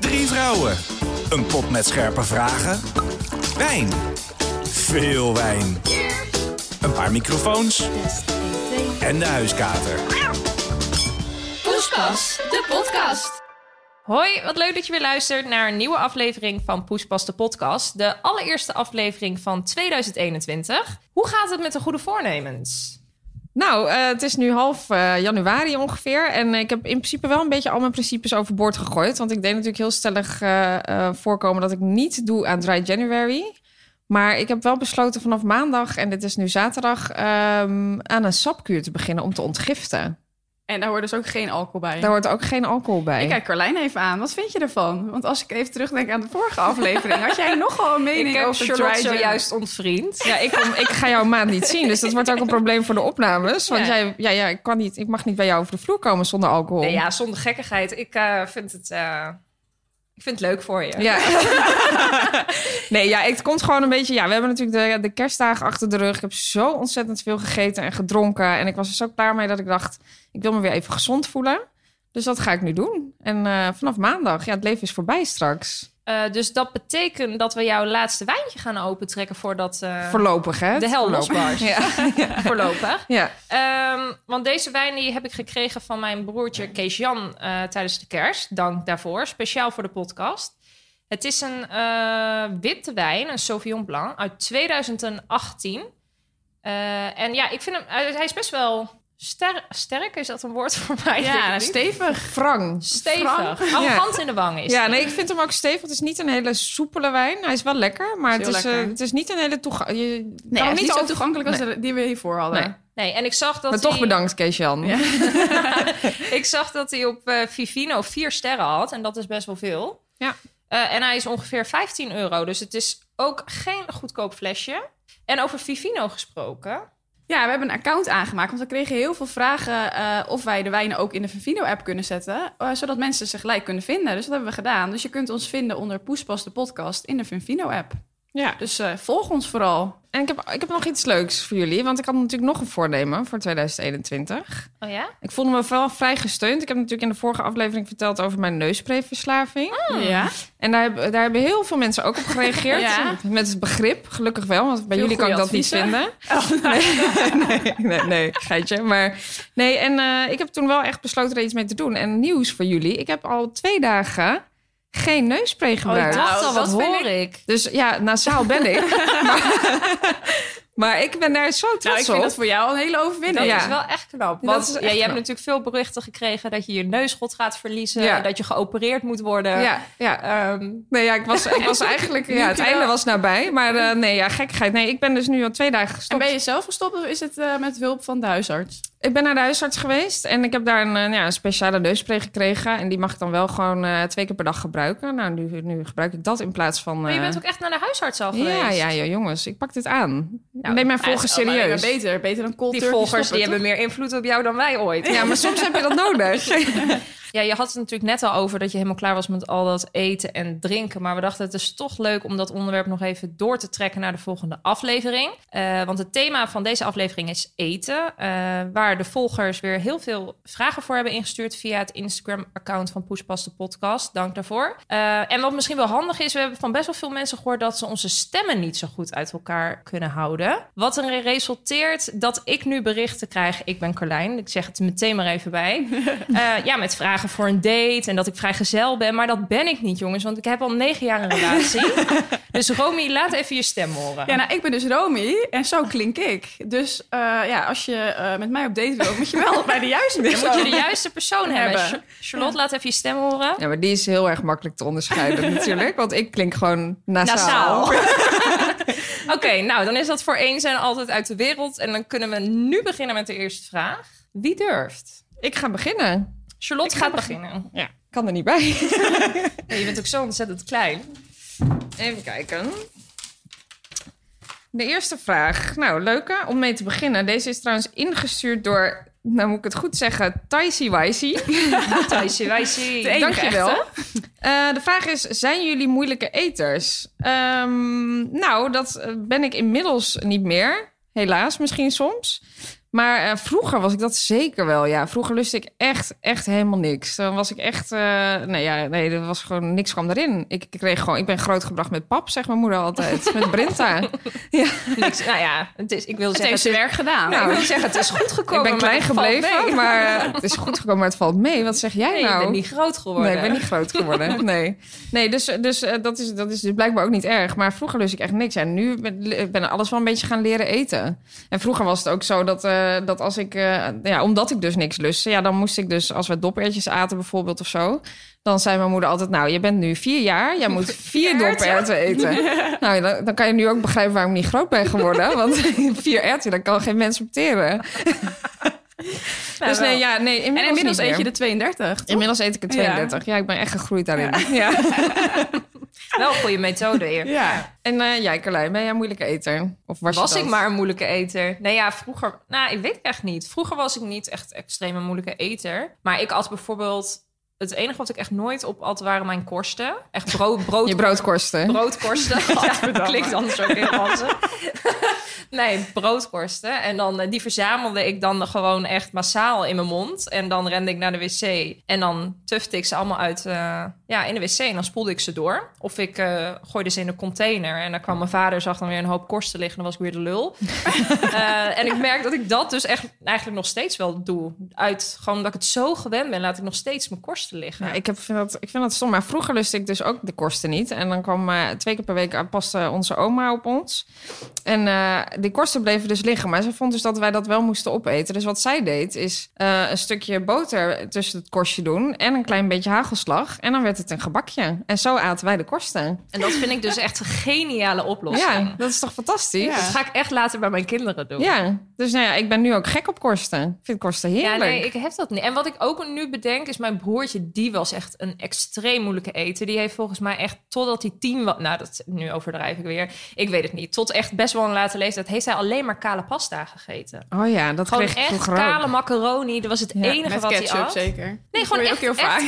Drie vrouwen, een pot met scherpe vragen, wijn, veel wijn, een paar microfoons en de huiskater. Poespas, de podcast. Hoi, wat leuk dat je weer luistert naar een nieuwe aflevering van Poespas, de podcast. De allereerste aflevering van 2021. Hoe gaat het met de goede voornemens? Nou, het is nu half januari ongeveer. En ik heb in principe wel een beetje al mijn principes overboord gegooid. Want ik deed natuurlijk heel stellig voorkomen dat ik niet doe aan Dry January. Maar ik heb wel besloten vanaf maandag, en dit is nu zaterdag, aan een sapkuur te beginnen om te ontgiften. En daar hoort dus ook geen alcohol bij. Daar hoort ook geen alcohol bij. Ik kijk Karlijn even aan. Wat vind je ervan? Want als ik even terugdenk aan de vorige aflevering, had jij nogal een mening over Charlotte zojuist ontvriend. Ja, ik ga jouw maand niet zien. Dus dat wordt ook een probleem voor de opnames. Want jij, ik mag niet bij jou over de vloer komen zonder alcohol. Nee, ja, zonder gekkigheid. Ik vind het leuk voor je. Ja. Nee, ja, het komt gewoon een beetje... Ja, we hebben natuurlijk de kerstdagen achter de rug. Ik heb zo ontzettend veel gegeten en gedronken. En ik was er zo klaar mee dat ik dacht, ik wil me weer even gezond voelen. Dus dat ga ik nu doen. En vanaf maandag, ja, het leven is voorbij straks. Dus dat betekent dat we jouw laatste wijntje gaan opentrekken voordat... Voorlopig, hè? De hel losbarst. Ja. Ja. Voorlopig. Ja. Want deze wijn die heb ik gekregen van mijn broertje Kees-Jan tijdens de kerst. Dank daarvoor. Speciaal voor de podcast. Het is een witte wijn, een Sauvignon Blanc, uit 2018. En ja, ik vind hem... Hij is best wel... Sterk, is dat een woord voor mij? Ja, stevig. Stevig. Arrogant in de wangen is. Ja, nee, ik vind hem ook stevig. Het is niet een hele soepele wijn. Hij is wel lekker, maar het is niet een hele toegankelijke... Nee, hij is niet zo toegankelijk als die we hiervoor hadden. Nee, en ik zag dat toch bedankt, Kees-Jan. Ja. Ik zag dat hij op Vivino 4 sterren had. En dat is best wel veel. Ja. En hij is ongeveer €15. Dus het is ook geen goedkoop flesje. En over Vivino gesproken... Ja, we hebben een account aangemaakt. Want we kregen heel veel vragen of wij de wijnen ook in de Vivino-app kunnen zetten. Zodat mensen ze gelijk kunnen vinden. Dus dat hebben we gedaan. Dus je kunt ons vinden onder Poespas de podcast in de Vivino-app. Ja. Dus volg ons vooral. En ik heb nog iets leuks voor jullie. Want ik had natuurlijk nog een voornemen voor 2021. Oh ja? Ik voelde me wel vrij gesteund. Ik heb natuurlijk in de vorige aflevering verteld over mijn neusprayverslaving. Oh. Ja. En daar hebben heel veel mensen ook op gereageerd. Ja. Met het begrip, gelukkig wel. Want bij jullie kan ik dat niet vinden. Oh, nee, geitje. Maar nee, en ik heb toen wel echt besloten er iets mee te doen. En nieuws voor jullie. Ik heb al 2 dagen... geen neusspray gebruikt. Oh, dat hoor ik. Dus ja, nasaal ben ik. Maar ik ben daar zo trots op. Nou, ik vind dat voor jou een hele overwinning. Dat is wel echt knap. Want echt knap. Je hebt natuurlijk veel berichten gekregen dat je je neusschot gaat verliezen. Ja. Dat je geopereerd moet worden. Ja. Nee, ja, ik was eigenlijk... Ja, het einde was nabij. Maar nee, ja, gekkigheid. Nee, ik ben dus nu al 2 dagen gestopt. En ben je zelf gestopt of is het met hulp van de huisarts? Ik ben naar de huisarts geweest en ik heb daar een speciale neusspray gekregen. En die mag ik dan wel gewoon 2 keer per dag gebruiken. Nou, nu gebruik ik dat in plaats van... Maar je bent ook echt naar de huisarts al geweest? Ja, jongens. Ik pak dit aan. Nou, neem mijn volgers serieus. Beter dan cold turkey. Die volgers die hebben meer invloed op jou dan wij ooit. Ja, maar soms heb je dat nodig. Ja, je had het natuurlijk net al over dat je helemaal klaar was met al dat eten en drinken. Maar we dachten, het is toch leuk om dat onderwerp nog even door te trekken naar de volgende aflevering. Want het thema van deze aflevering is eten. Waar de volgers weer heel veel vragen voor hebben ingestuurd via het Instagram-account van Poespas de podcast. Dank daarvoor. En wat misschien wel handig is, we hebben van best wel veel mensen gehoord dat ze onze stemmen niet zo goed uit elkaar kunnen houden. Wat erin resulteert dat ik nu berichten krijg. Ik ben Karlijn, ik zeg het meteen maar even bij. Met vragen voor een date en dat ik vrijgezel ben. Maar dat ben ik niet, jongens, want ik heb al 9 jaar een relatie. Dus Romy, laat even je stem horen. Ja, nou, ik ben dus Romy en zo klink ik. Dus als je met mij op date wil, moet je wel bij de juiste persoon. Dan moet je de juiste persoon hebben. Charlotte, laat even je stem horen. Ja, maar die is heel erg makkelijk te onderscheiden natuurlijk, want ik klink gewoon nasaal. Oké, nou, dan is dat voor eens en altijd uit de wereld. En dan kunnen we nu beginnen met de eerste vraag. Wie durft? Ik ga beginnen. Charlotte gaat beginnen. Ja, kan er niet bij. Nee, je bent ook zo ontzettend klein. Even kijken. De eerste vraag. Nou, leuke om mee te beginnen. Deze is trouwens ingestuurd door... Nou moet ik het goed zeggen. Taissi Waisi. Taissi Waisi. Dankjewel. De vraag is, zijn jullie moeilijke eters? Nou, dat ben ik inmiddels niet meer. Helaas, misschien soms. Maar vroeger was ik dat zeker wel. Ja, vroeger lustte ik echt helemaal niks. Dan was ik echt... er was gewoon niks kwam erin. Ik ben grootgebracht met pap, zegt mijn moeder altijd. Met Brinta. Ja. Niks, nou ja, het heeft werk gedaan. Nou, ik wil zeggen, het is goed gekomen. Ik ben klein gebleven, maar het is goed gekomen, maar het valt mee. Wat zeg jij nou? Nee, ik ben niet groot geworden. Nee, dus dat is dus blijkbaar ook niet erg. Maar vroeger lust ik echt niks. En nu ben alles wel een beetje gaan leren eten. En vroeger was het ook zo dat als ik... omdat ik dus niks lustte... Ja, dan moest ik dus... Als we dopertjes aten bijvoorbeeld of zo... Dan zei mijn moeder altijd... Nou, je bent nu 4 jaar. Jij moet 4 doperten eten. Ja. Nou, dan kan je nu ook begrijpen waarom ik niet groot ben geworden. Want 4 erwten, dan kan geen mens opteren. Nou, dus inmiddels eet je de 32, toch? Inmiddels eet ik de 32. Ja, ik ben echt gegroeid daarin. Ja. Ja. Wel een goede methode hier. Ja. En jij, Karlijn, ben jij een moeilijke eter? Of was ik maar een moeilijke eter? Nee, ja, vroeger... Nou, ik weet echt niet. Vroeger was ik niet echt extreem een moeilijke eter. Maar ik at bijvoorbeeld... Het enige wat ik echt nooit op at waren mijn korsten. Echt brood. Je broodkorsten. Broodkorsten. Dat klinkt anders ook heel ranzig. Nee, broodkorsten. En dan die verzamelde ik dan gewoon echt massaal in mijn mond. En dan rende ik naar de wc. En dan tufte ik ze allemaal uit in de wc. En dan spoelde ik ze door. Of ik gooide ze in een container. En dan kwam mijn vader, zag dan weer een hoop korsten liggen. Dan was ik weer de lul. En ik merk dat ik dat dus echt eigenlijk nog steeds wel doe. Gewoon omdat ik het zo gewend ben, laat ik nog steeds mijn korsten liggen. Ja, ik vind dat stom. Maar vroeger lustte ik dus ook de korsten niet. En dan kwam 2 keer per week paste onze oma op ons. En die korsten bleven dus liggen. Maar ze vond dus dat wij dat wel moesten opeten. Dus wat zij deed is een stukje boter tussen het korstje doen. En een klein beetje hagelslag. En dan werd het een gebakje. En zo aten wij de korsten. En dat vind ik dus echt een geniale oplossing. Ja, dat is toch fantastisch? Ja. Dat ga ik echt later bij mijn kinderen doen. Ja, dus ik ben nu ook gek op korsten. Ik vind korsten heerlijk. Ja, nee, ik heb dat niet. En wat ik ook nu bedenk is mijn broer. Die was echt een extreem moeilijke eter. Die heeft volgens mij echt totdat hij 10 was... Nou, dat nu overdrijf ik weer. Ik weet het niet. Tot echt best wel een late leeftijd heeft hij alleen maar kale pasta gegeten. Oh ja, dat gewoon kreeg ik echt kale macaroni. Dat was het enige wat ketchup, hij at. Zeker. Nee, gewoon echt, heel vaak.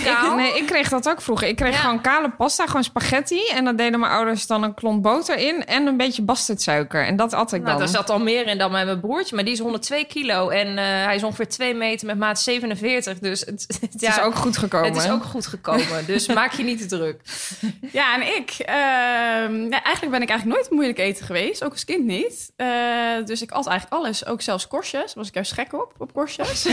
Ik kreeg dat ook vroeger. Ik kreeg gewoon kale pasta, gewoon spaghetti. En dan deden mijn ouders dan een klont boter in en een beetje bastardsuiker. En dat at ik dan. Nou, daar zat al meer in dan bij mijn broertje. Maar die is 102 kilo en hij is ongeveer 2 meter met maat 47. Dus het is ook goed gekomen. Het is ook goed gekomen, dus maak je niet te druk. Ja, en ik... eigenlijk ben ik eigenlijk nooit moeilijk eten geweest. Ook als kind niet. Dus ik at eigenlijk alles. Ook zelfs korstjes. Was ik juist gek op korstjes.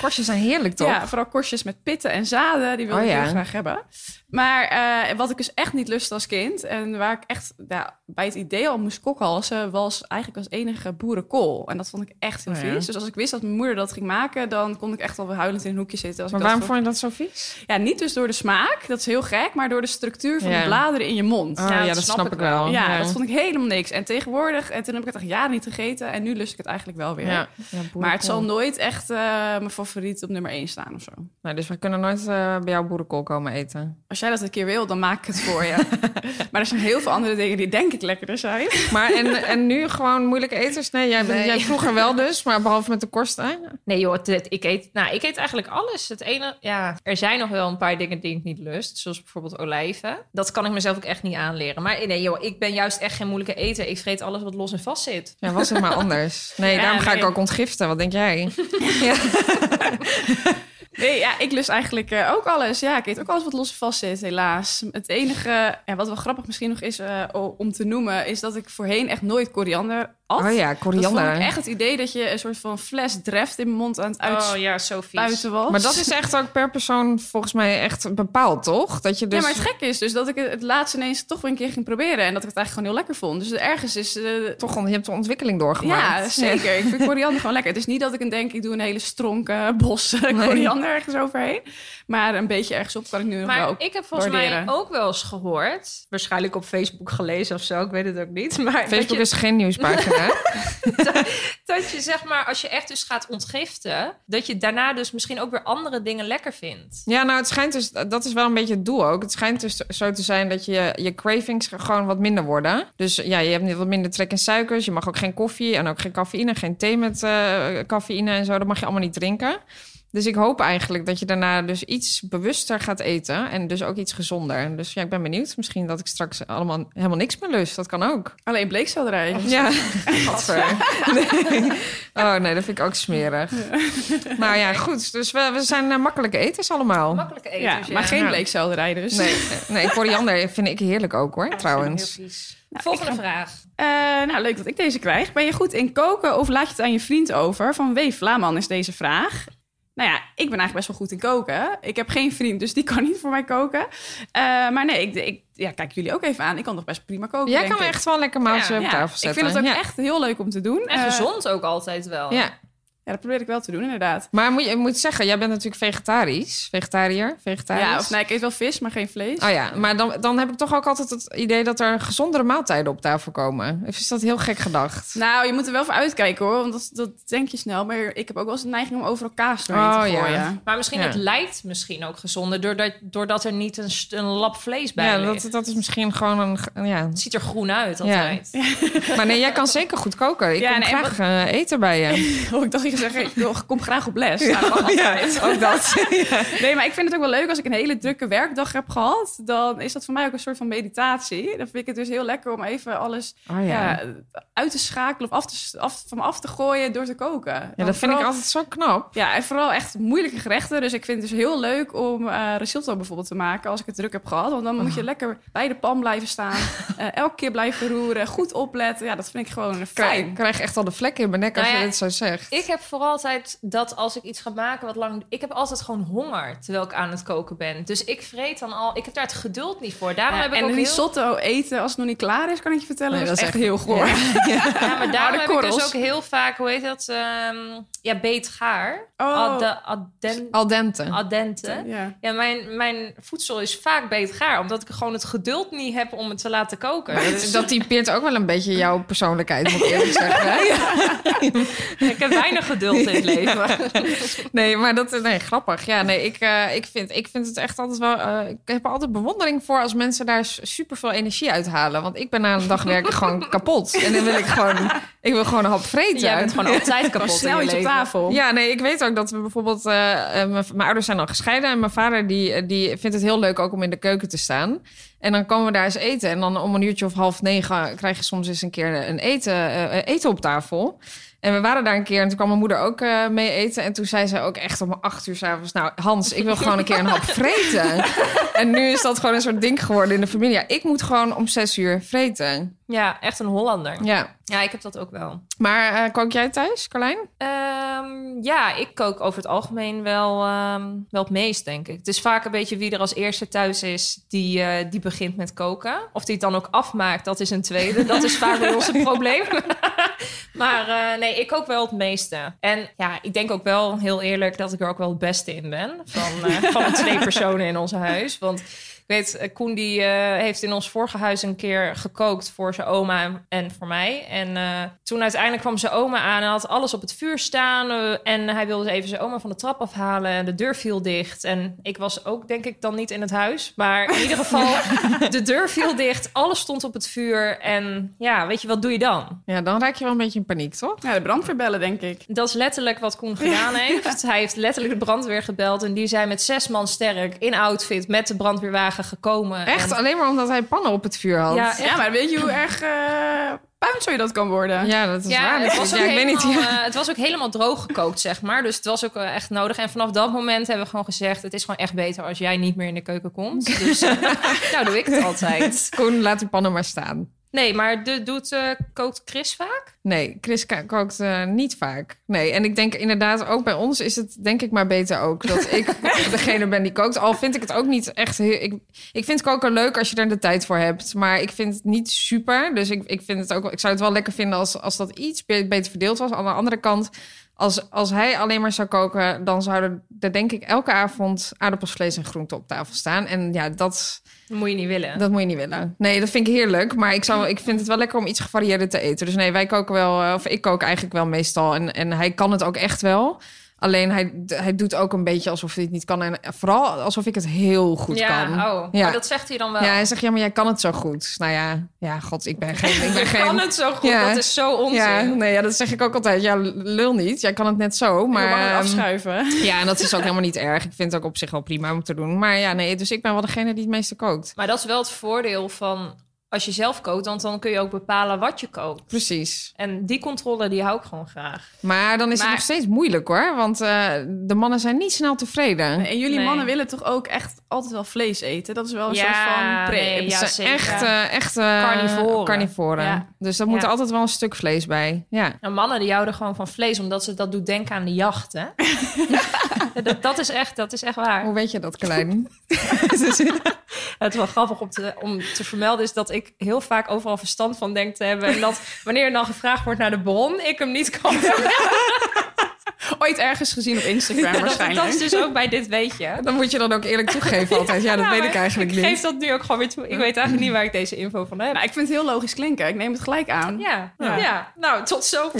Korstjes zijn heerlijk, toch? Ja, vooral korstjes met pitten en zaden. Die wil ik heel graag hebben. Maar wat ik dus echt niet lustte als kind... en waar ik echt bij het idee al moest kokhalzen... was eigenlijk als enige boerenkool. En dat vond ik echt heel vies. Dus als ik wist dat mijn moeder dat ging maken... dan kon ik echt al huilend in een hoekje zitten. Maar waarom vond je dat zo vies? Ja, niet dus door de smaak, dat is heel gek... maar door de structuur van de bladeren in je mond. Oh, ja, dat snap ik wel. Ja, dat vond ik helemaal niks. En tegenwoordig, en toen heb ik het echt jaren niet gegeten... en nu lust ik het eigenlijk wel weer. Ja. Ja, maar het zal nooit echt mijn favoriet op nummer 1 staan of zo. Nee, dus we kunnen nooit bij jou boerenkool komen eten. Als jij dat een keer wil, dan maak ik het voor je. Maar er zijn heel veel andere dingen die denk ik lekkerder zijn. Maar en nu gewoon moeilijke eters? Nee, jij vroeger wel dus, maar behalve met de korsten. Nee joh, ik eet eigenlijk alles... Het ene, er zijn nog wel een paar dingen die ik niet lust. Zoals bijvoorbeeld olijven. Dat kan ik mezelf ook echt niet aanleren. Maar nee, joh, ik ben juist echt geen moeilijke eter. Ik vreet alles wat los en vast zit. Ja, was het maar anders. Nee, daarom ga ik ook ontgiften. Wat denk jij? Ja. Nee, ik lust eigenlijk ook alles. Ja, ik eet ook alles wat los en vast zit, helaas. Het enige, wat wel grappig misschien nog is om te noemen... is dat ik voorheen echt nooit koriander at. Oh ja, koriander. Dat vond ik echt het idee dat je een soort van fles dreft in mijn mond aan het uitspuiten was. Maar dat is echt ook per persoon volgens mij echt bepaald, toch? Dat je dus... Ja, maar het gek is dus dat ik het laatst ineens toch weer een keer ging proberen... en dat ik het eigenlijk gewoon heel lekker vond. Dus ergens is... Toch, je hebt de ontwikkeling doorgemaakt. Ja, zeker. Ik vind koriander gewoon lekker. Het is niet dat ik ik doe een hele stronk bos koriander. Ergens overheen. Maar een beetje ergens op kan ik nu nog wel waarderen. Ik heb volgens mij ook wel eens gehoord... waarschijnlijk op Facebook gelezen of zo, ik weet het ook niet. Maar Facebook is geen nieuwspagina. hè? dat je zeg maar, als je echt dus gaat ontgiften, dat je daarna dus misschien ook weer andere dingen lekker vindt. Ja, nou het schijnt dus, dat is wel een beetje het doel ook. Het schijnt dus zo te zijn dat je cravings gewoon wat minder worden. Dus ja, je hebt wat minder trek in suikers. Je mag ook geen koffie en ook geen cafeïne, geen thee met cafeïne en zo. Dat mag je allemaal niet drinken. Dus ik hoop eigenlijk dat je daarna dus iets bewuster gaat eten. En dus ook iets gezonder. Dus ja, ik ben benieuwd. Misschien dat ik straks allemaal helemaal niks meer lust. Dat kan ook. Alleen bleekselderij. Ja. Nee. Oh nee, dat vind ik ook smerig. Ja. Nou ja, goed. Dus we zijn makkelijke eters allemaal. Makkelijke eters, ja. Maar geen bleekselderij dus. Nee, koriander vind ik heerlijk ook hoor, trouwens. Heel vies. Nou, volgende vraag. Nou, leuk dat ik deze krijg. Ben je goed in koken of laat je het aan je vriend over? Van W. Vlaaman is deze vraag. Nou ja, ik ben eigenlijk best wel goed in koken. Ik heb geen vriend, dus die kan niet voor mij koken. Maar nee, ik kijk jullie ook even aan. Ik kan nog best prima koken. Jij kan echt wel lekker maaltje op tafel zetten. Ik vind het ook echt heel leuk om te doen. En gezond ook altijd wel. Ja, dat probeer ik wel te doen, inderdaad. Maar moet zeggen, jij bent natuurlijk vegetarisch. Vegetariër. Ja, of nee, ik eet wel vis, maar geen vlees. Oh ja, maar dan heb ik toch ook altijd het idee dat er gezondere maaltijden op tafel komen. Of is dat heel gek gedacht? Nou, je moet er wel voor uitkijken hoor, want dat denk je snel. Maar ik heb ook wel eens de neiging om overal kaas doorheen te gooien. Ja. Maar misschien het lijkt misschien ook gezonder doordat er niet een lap vlees bij ligt. Ja, dat is misschien gewoon een... Ja. Het ziet er groen uit altijd. Ja. Maar nee, jij kan zeker goed koken. Ik kom graag eten bij je. Oh, ik dacht ik kom graag op les. Ook dat. Ja. Nee, maar ik vind het ook wel leuk als ik een hele drukke werkdag heb gehad. Dan is dat voor mij ook een soort van meditatie. Dan vind ik het dus heel lekker om even alles uit te schakelen of van me af te gooien door te koken. Ja, dat vind ik altijd zo knap. Ja, en vooral echt moeilijke gerechten. Dus ik vind het dus heel leuk om risotto bijvoorbeeld te maken als ik het druk heb gehad. Want dan moet je lekker bij de pan blijven staan. Elke keer blijven roeren. Goed opletten. Ja, dat vind ik gewoon fijn. Ik krijg echt al de vlekken in mijn nek als je dit zo zegt. Ik heb vooral altijd dat als ik iets ga maken wat lang... Ik heb altijd gewoon honger terwijl ik aan het koken ben. Dus ik vreet dan al... Ik heb daar het geduld niet voor. Daarom heb ik ook risotto eten als het nog niet klaar is, kan ik je vertellen. Nee, dat is echt heel goor. Ja. Ja, maar daarom heb korrels. Ik dus ook heel vaak... Hoe heet dat? Beet gaar. Oh. Al dente. Al dente. Ja, mijn voedsel is vaak beet gaar. Omdat ik gewoon het geduld niet heb om het te laten koken. Dat typeert ook wel een beetje jouw persoonlijkheid, moet ik eerlijk zeggen. Hè? Ja. Ik heb weinig geduld in het leven. Nee, maar grappig. Ja, nee, ik vind het echt altijd wel... ik heb er altijd bewondering voor als mensen daar superveel energie uithalen. Want ik ben na een dag werken gewoon kapot. En dan wil ik wil gewoon een hap vreten. Jij bent gewoon altijd kapot snel in je leven. Op tafel. Ja, nee, ik weet ook dat we bijvoorbeeld... mijn ouders zijn al gescheiden. En mijn vader die vindt het heel leuk ook om in de keuken te staan. En dan komen we daar eens eten. En dan om 8:30 krijg je soms eens een keer een eten op tafel. En we waren daar een keer en toen kwam mijn moeder ook mee eten. En toen zei ze ook echt om 20:00 s'avonds... Nou, Hans, ik wil gewoon een keer een hap vreten. En nu is dat gewoon een soort ding geworden in de familie. Ja, ik moet gewoon om 6:00 vreten. Ja, echt een Hollander. Ja, ik heb dat ook wel. Maar kook jij thuis, Karlijn? Ja, ik kook over het algemeen wel het meest, denk ik. Het is vaak een beetje wie er als eerste thuis is... die begint met koken. Of die het dan ook afmaakt, dat is een tweede. Dat is vaak bij ons het probleem. Maar nee, ik kook wel het meeste. En ja, ik denk ook wel heel eerlijk... dat ik er ook wel het beste in ben. Van de 2 personen in ons huis. Want... Ik weet, Koen die heeft in ons vorige huis een keer gekookt voor zijn oma en voor mij. En toen uiteindelijk kwam zijn oma aan en had alles op het vuur staan. En hij wilde even zijn oma van de trap afhalen en de deur viel dicht. En ik was ook denk ik dan niet in het huis. Maar in ieder geval, de deur viel dicht, alles stond op het vuur. En ja, weet je, wat doe je dan? Ja, dan raak je wel een beetje in paniek, toch? Ja, de brandweer bellen, denk ik. Dat is letterlijk wat Koen gedaan heeft. Hij heeft letterlijk de brandweer gebeld en die zijn met 6 man sterk in outfit met de brandweerwagen gekomen. Echt? En... Alleen maar omdat hij pannen op het vuur had? Ja, maar weet je hoe erg... puint zou je dat kan worden. Ja, dat is waar. Het was ook helemaal droog gekookt, zeg maar. Dus het was ook echt nodig. En vanaf dat moment hebben we gewoon gezegd... het is gewoon echt beter als jij niet meer in de keuken komt. Dus nou doe ik het altijd. Koen, laat die pannen maar staan. Nee, maar kookt Chris vaak? Nee, Chris kookt niet vaak. Nee, en ik denk inderdaad ook bij ons is het denk ik maar beter ook... dat ik degene ben die kookt. Al vind ik het ook niet echt... Ik vind koken leuk als je er de tijd voor hebt. Maar ik vind het niet super. Dus ik vind het ook, ik zou het wel lekker vinden als dat iets beter verdeeld was. Aan de andere kant... Als hij alleen maar zou koken, dan zouden er denk ik elke avond aardappelsvlees en groenten op tafel staan. En ja, dat moet je niet willen. Dat moet je niet willen. Nee, dat vind ik heerlijk. Maar ik vind het wel lekker om iets gevarieerder te eten. Dus nee, wij koken wel, of ik kook eigenlijk wel meestal. En hij kan het ook echt wel. Alleen hij doet ook een beetje alsof hij het niet kan. En vooral alsof ik het heel goed kan. Oh. Ja, oh, dat zegt hij dan wel. Ja, hij zegt, ja, maar jij kan het zo goed. Nou ja, god, ik ben geen... kan het zo goed, ja. Dat is zo onzin. Ja, nee, ja, dat zeg ik ook altijd. Ja, lul niet. Jij kan het net zo, maar... Je mag het afschuiven. Ja, en dat is ook helemaal niet erg. Ik vind het ook op zich wel prima om te doen. Maar ja, nee, dus ik ben wel degene die het meeste kookt. Maar dat is wel het voordeel van... Als je zelf kookt, want dan kun je ook bepalen wat je kookt. Precies. En die controle, die hou ik gewoon graag. Maar dan is het nog steeds moeilijk, hoor. Want de mannen zijn niet snel tevreden. Nee, en jullie mannen willen toch ook echt altijd wel vlees eten? Dat is wel een soort van... Echt carnivoren. Ja. Dus daar moet er altijd wel een stuk vlees bij. Ja. En mannen die houden gewoon van vlees, omdat ze dat doet denken aan de jacht, hè? Dat is echt waar. Hoe weet je dat, Karlijn? Het is wel grappig om te vermelden is dat ik heel vaak overal verstand van denk te hebben. En dat wanneer dan gevraagd wordt naar de bron, ik hem niet kan vermelden. Ooit ergens gezien op Instagram waarschijnlijk. Dat is dus ook bij dit weetje. Dan moet je dan ook eerlijk toegeven altijd. Ja, dat weet ik eigenlijk niet. Ik geef dat nu ook gewoon weer toe. Ik weet eigenlijk niet waar ik deze info van heb. Nou, ik vind het heel logisch klinken. Ik neem het gelijk aan. Ja. Nou, tot zover.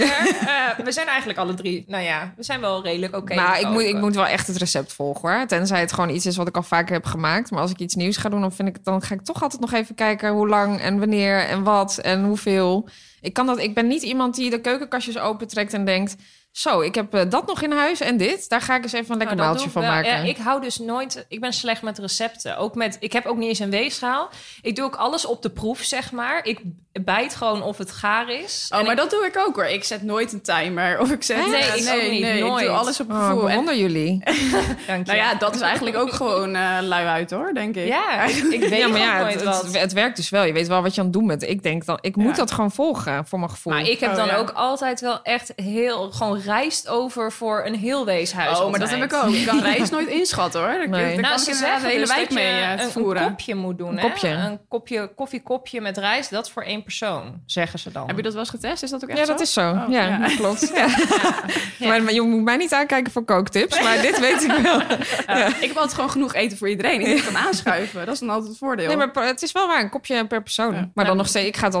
We zijn eigenlijk alle drie. Nou ja, we zijn wel redelijk oké. Maar ik moet wel echt het recept volgen, hoor. Tenzij het gewoon iets is wat ik al vaker heb gemaakt. Maar als ik iets nieuws ga doen, dan ga ik toch altijd nog even kijken hoe lang en wanneer en wat en hoeveel. Ik ben niet iemand die de keukenkastjes opentrekt en denkt... Zo, ik heb dat nog in huis en dit. Daar ga ik eens even een lekker maaltje van maken. Ja, ik hou dus nooit... Ik ben slecht met recepten. Ik heb ook niet eens een weegschaal. Ik doe ook alles op de proef, zeg maar. Ik bijt gewoon of het gaar is. Oh, maar dat doe ik ook, hoor. Ik zet nooit een timer. Of ik zet... Nee, ik doe alles op proef. Ik bewonder jullie. Dank je. Nou ja, dat is eigenlijk ook gewoon lui uit, hoor, denk ik. Ja, ik weet nooit wat. Het werkt dus wel. Je weet wel wat je aan het doen bent. Ik denk dan, ik moet dat gewoon volgen, voor mijn gevoel. Maar ik heb dan ook altijd wel echt heel... gewoon rijst over voor een heel weeshuis. Oh, maar altijd. Dat heb ik ook. Ik kan rijst nooit inschatten, hoor. Daar kan je de hele wijk mee voeren. Een kopje moet doen. Een koffiekopje met rijst, dat voor 1 persoon, zeggen ze dan. Heb je dat wel eens getest? Is dat ook echt zo? Ja, dat is zo. Oh, ja, klopt. Ja. Maar je moet mij niet aankijken voor kooktips, maar dit weet ik wel. Ja. Ik heb altijd gewoon genoeg eten voor iedereen. Ik kan aanschuiven. Dat is dan altijd het voordeel. Nee, maar het is wel waar. Een kopje per persoon. Ja. Maar dan nog steeds, ik ga het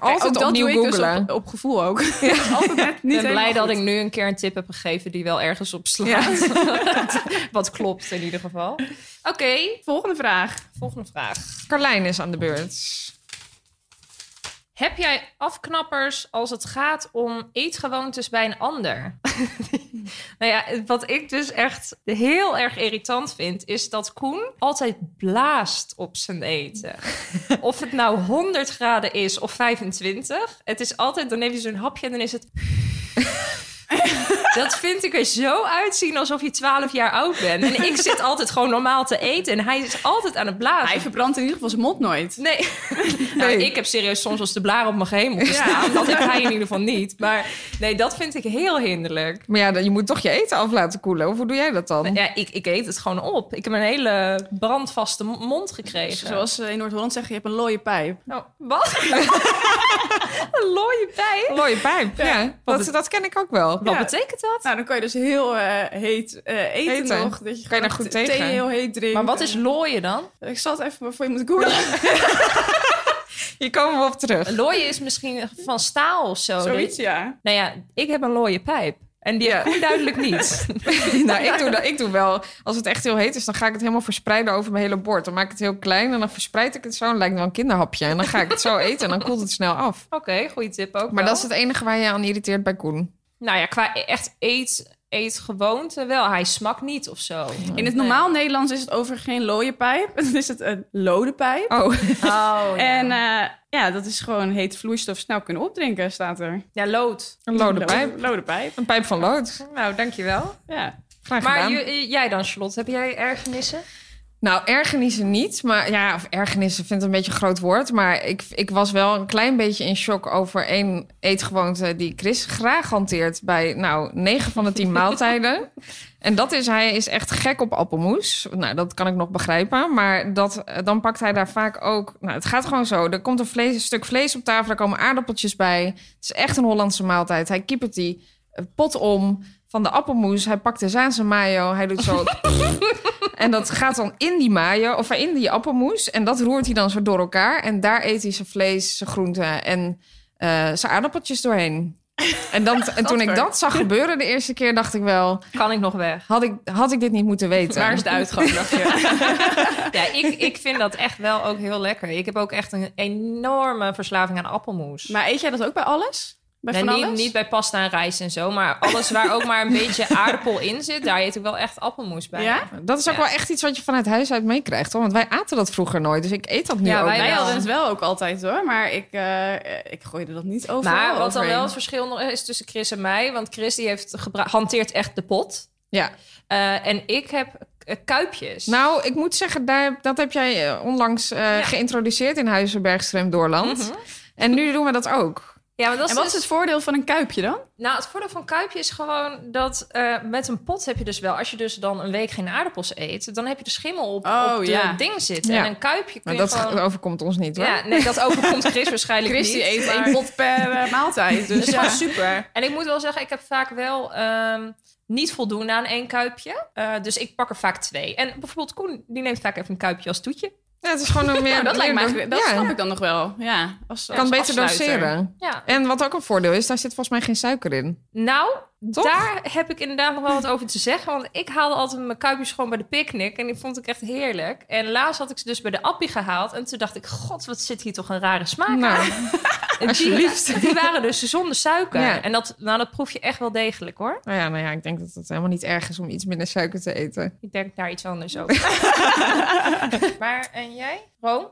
altijd opnieuw googlen. Dus op gevoel ook. Ja. Ik ben blij dat ik nu een keer een tip heb gegeven die wel ergens op slaat. Ja. Wat klopt in ieder geval. Oké, volgende vraag. Karlijn is aan de beurt. Heb jij afknappers als het gaat om eetgewoontes bij een ander? Nou ja, wat ik dus echt heel erg irritant vind... is dat Koen altijd blaast op zijn eten. Of het nou 100 graden is of 25. Het is altijd, dan neemt hij zo'n hapje en dan is het... Dat vind ik er zo uitzien alsof je 12 jaar oud bent. En ik zit altijd gewoon normaal te eten. En hij is altijd aan het blazen. Hij verbrandt in ieder geval zijn mond nooit. Nee. Nou, ik heb serieus soms als de blaar op mijn gehemel gestaan. Ja. Dat heeft hij in ieder geval niet. Maar nee, dat vind ik heel hinderlijk. Maar ja, je moet toch je eten af laten koelen. Of hoe doe jij dat dan? Ja, ik eet het gewoon op. Ik heb een hele brandvaste mond gekregen. Zoals in Noord-Holland zeggen, je hebt een looie pijp. Nou, wat? Een looie pijp? Een looie pijp, ja. Dat ken ik ook wel. Wat betekent dat? Nou, dan kan je dus heel heet eten nog. Dat je kan je daar goed tegen. Thee heel heet drinken. Maar wat is looien dan? Ik zal het even voor je moeten googlen. Hier komen we op terug. Een looien is misschien van staal of zo. Zoiets, ja. Nou ja, ik heb een looie pijp. En die heb ik duidelijk niet. Nou, ik doe wel. Als het echt heel heet is, dan ga ik het helemaal verspreiden over mijn hele bord. Dan maak ik het heel klein en dan verspreid ik het zo. En lijkt wel een kinderhapje. En dan ga ik het zo eten en dan koelt het snel af. Oké, goede tip ook. Maar dat is het enige waar je aan irriteert bij Koen. Nou ja, qua echt eetgewoonte wel. Hij smakt niet of zo. In het normaal Nederlands is het over geen looie pijp. Dan is het een lode pijp. Oh ja. En dat is gewoon hete vloeistof snel kunnen opdrinken, staat er. Ja, lood. Een lode pijp. Een pijp van lood. Nou, dankjewel. Ja, graag gedaan. Maar jij dan, Charlotte, heb jij ergernissen? Nou, ergernissen niet, maar ja, of ergernissen vind ik een beetje een groot woord. Maar ik was wel een klein beetje in shock over 1 eetgewoonte die Chris graag hanteert bij 9 van de 10 maaltijden. En dat is, hij is echt gek op appelmoes. Nou, dat kan ik nog begrijpen. Maar dan pakt hij daar vaak ook... Nou, het gaat gewoon zo. Er komt een stuk vlees op tafel, er komen aardappeltjes bij. Het is echt een Hollandse maaltijd. Hij kiepert die pot om... van de appelmoes. Hij pakt de Zaanse mayo, hij doet zo... en dat gaat dan in die mayo, of in die appelmoes. En dat roert hij dan zo door elkaar. En daar eet hij zijn vlees, zijn groenten en zijn aardappeltjes doorheen. En toen ik dat zag gebeuren de eerste keer, dacht ik wel... Kan ik nog weg? Had ik dit niet moeten weten? Waar is de uitgang, dacht je? Ja, ik vind dat echt wel ook heel lekker. Ik heb ook echt een enorme verslaving aan appelmoes. Maar eet jij dat ook bij alles? Nee, niet bij pasta en rijst en zo, maar alles waar ook maar een beetje aardappel in zit, daar eet ik wel echt appelmoes bij. Ja? Dat is ook wel echt iets wat je vanuit huis uit meekrijgt, hoor. Want wij aten dat vroeger nooit, dus ik eet dat nu ook. Ja, wij hadden het wel ook altijd, hoor. Maar ik gooide dat niet overal. Maar wat dan wel het verschil nog is tussen Chris en mij, want Chris die hanteert echt de pot. Ja. En ik heb kuipjes. Nou, ik moet zeggen, dat heb jij onlangs geïntroduceerd in Huizenbergstreem Doorland. Mm-hmm. En nu doen we dat ook. Ja, maar dat is en wat is het voordeel van een kuipje dan? Nou, het voordeel van een kuipje is gewoon dat met een pot heb je dus wel... als je dus dan een week geen aardappels eet... dan heb je de schimmel op de ding zitten. Ja. En een kuipje kun je dat gewoon... overkomt ons niet, hoor. Ja, nee, dat overkomt Chris waarschijnlijk niet. Chris eet maar... 1 pot per maaltijd. Dus dat is gewoon super. En ik moet wel zeggen, ik heb vaak wel... niet voldoen aan 1 kuipje. Dus ik pak er vaak 2. En bijvoorbeeld Koen, die neemt vaak even een kuipje als toetje. Ja, het is gewoon nog meer... Ja, dat lijkt mij... Dat snap ik dan nog wel. Ja, kan beter doseren. Ja. En wat ook een voordeel is, daar zit volgens mij geen suiker in. Nou, toch? Daar heb ik inderdaad nog wel wat over te zeggen. Want ik haalde altijd mijn kuipjes gewoon bij de picknick. En die vond ik echt heerlijk. En laatst had ik ze dus bij de appie gehaald. En toen dacht ik, god, wat zit hier toch een rare smaak aan. En die waren dus zonder suiker. Ja. En dat proef je echt wel degelijk, hoor. Nou ja, ik denk dat het helemaal niet erg is om iets minder suiker te eten. Ik denk daar iets anders over. Maar, en jij? Room?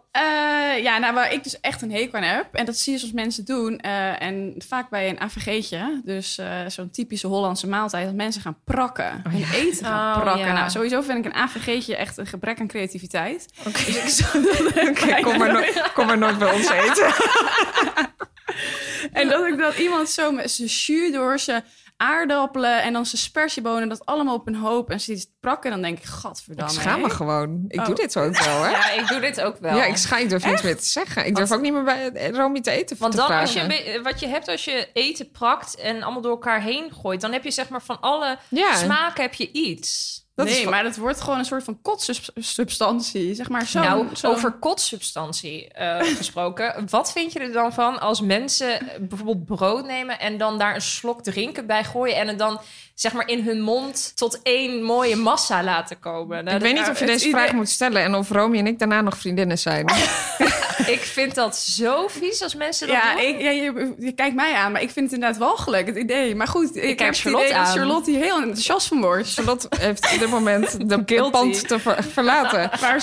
Waar ik dus echt een hekel aan heb. En dat zie je soms mensen doen. En vaak bij een AVG'tje. Dus zo'n typische Hollandse maaltijd. Dat mensen gaan prakken. Eten gaan prakken. Ja. Nou, sowieso vind ik een AVG'tje echt een gebrek aan creativiteit. Okay. Dus kom maar nooit bij ons eten. En dat ik dat iemand zo met zijn jus door zijn aardappelen en dan zijn spersiebonen, dat allemaal op een hoop. En ze iets prakken, dan denk ik, gadverdamme. Ik schaam me gewoon. Ik doe dit ook wel, hè? Ja, ik doe dit ook wel. Ja, ik durf niets meer te zeggen. Ik durf ook niet meer bij Romy te eten. Want dan, wat je hebt als je eten prakt en allemaal door elkaar heen gooit, dan heb je zeg maar van alle smaken heb je iets. Maar dat wordt gewoon een soort van kotsubstantie, zeg maar zo. Nou, over kotsubstantie gesproken. Wat vind je er dan van als mensen bijvoorbeeld brood nemen... en dan daar een slok drinken bij gooien... en het dan zeg maar in hun mond tot 1 mooie massa laten komen? Nou, ik weet niet of je deze vraag moet stellen... en of Romy en ik daarna nog vriendinnen zijn. Ik vind dat zo vies als mensen dat doen. Je kijkt mij aan, maar ik vind het inderdaad walgelijk, het idee. Maar goed, ik kijk Charlotte aan. Charlotte die heel enthousiast van wordt. Charlotte heeft op dit moment de pand te verlaten. Waar is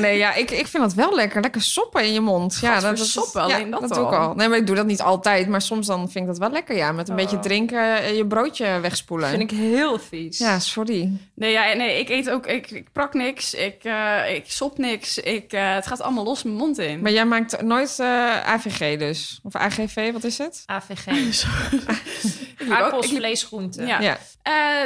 nee. Ja, ik vind dat wel lekker. Lekker soppen in je mond. Ja, dat is soppen, alleen dat doe ik al. Nee, maar ik doe dat niet altijd. Maar soms dan vind ik dat wel lekker, ja. Met een beetje drinken, je broodje wegspoelen. Dat vind ik heel vies. Ja, sorry. Nee, ik eet ook... Ik prak niks. Ik sop niks. Het gaat allemaal los mijn mond. In. Maar jij maakt nooit AVG dus? Of AGV, wat is het? AVG. Aardappels, vlees, groenten. Ja.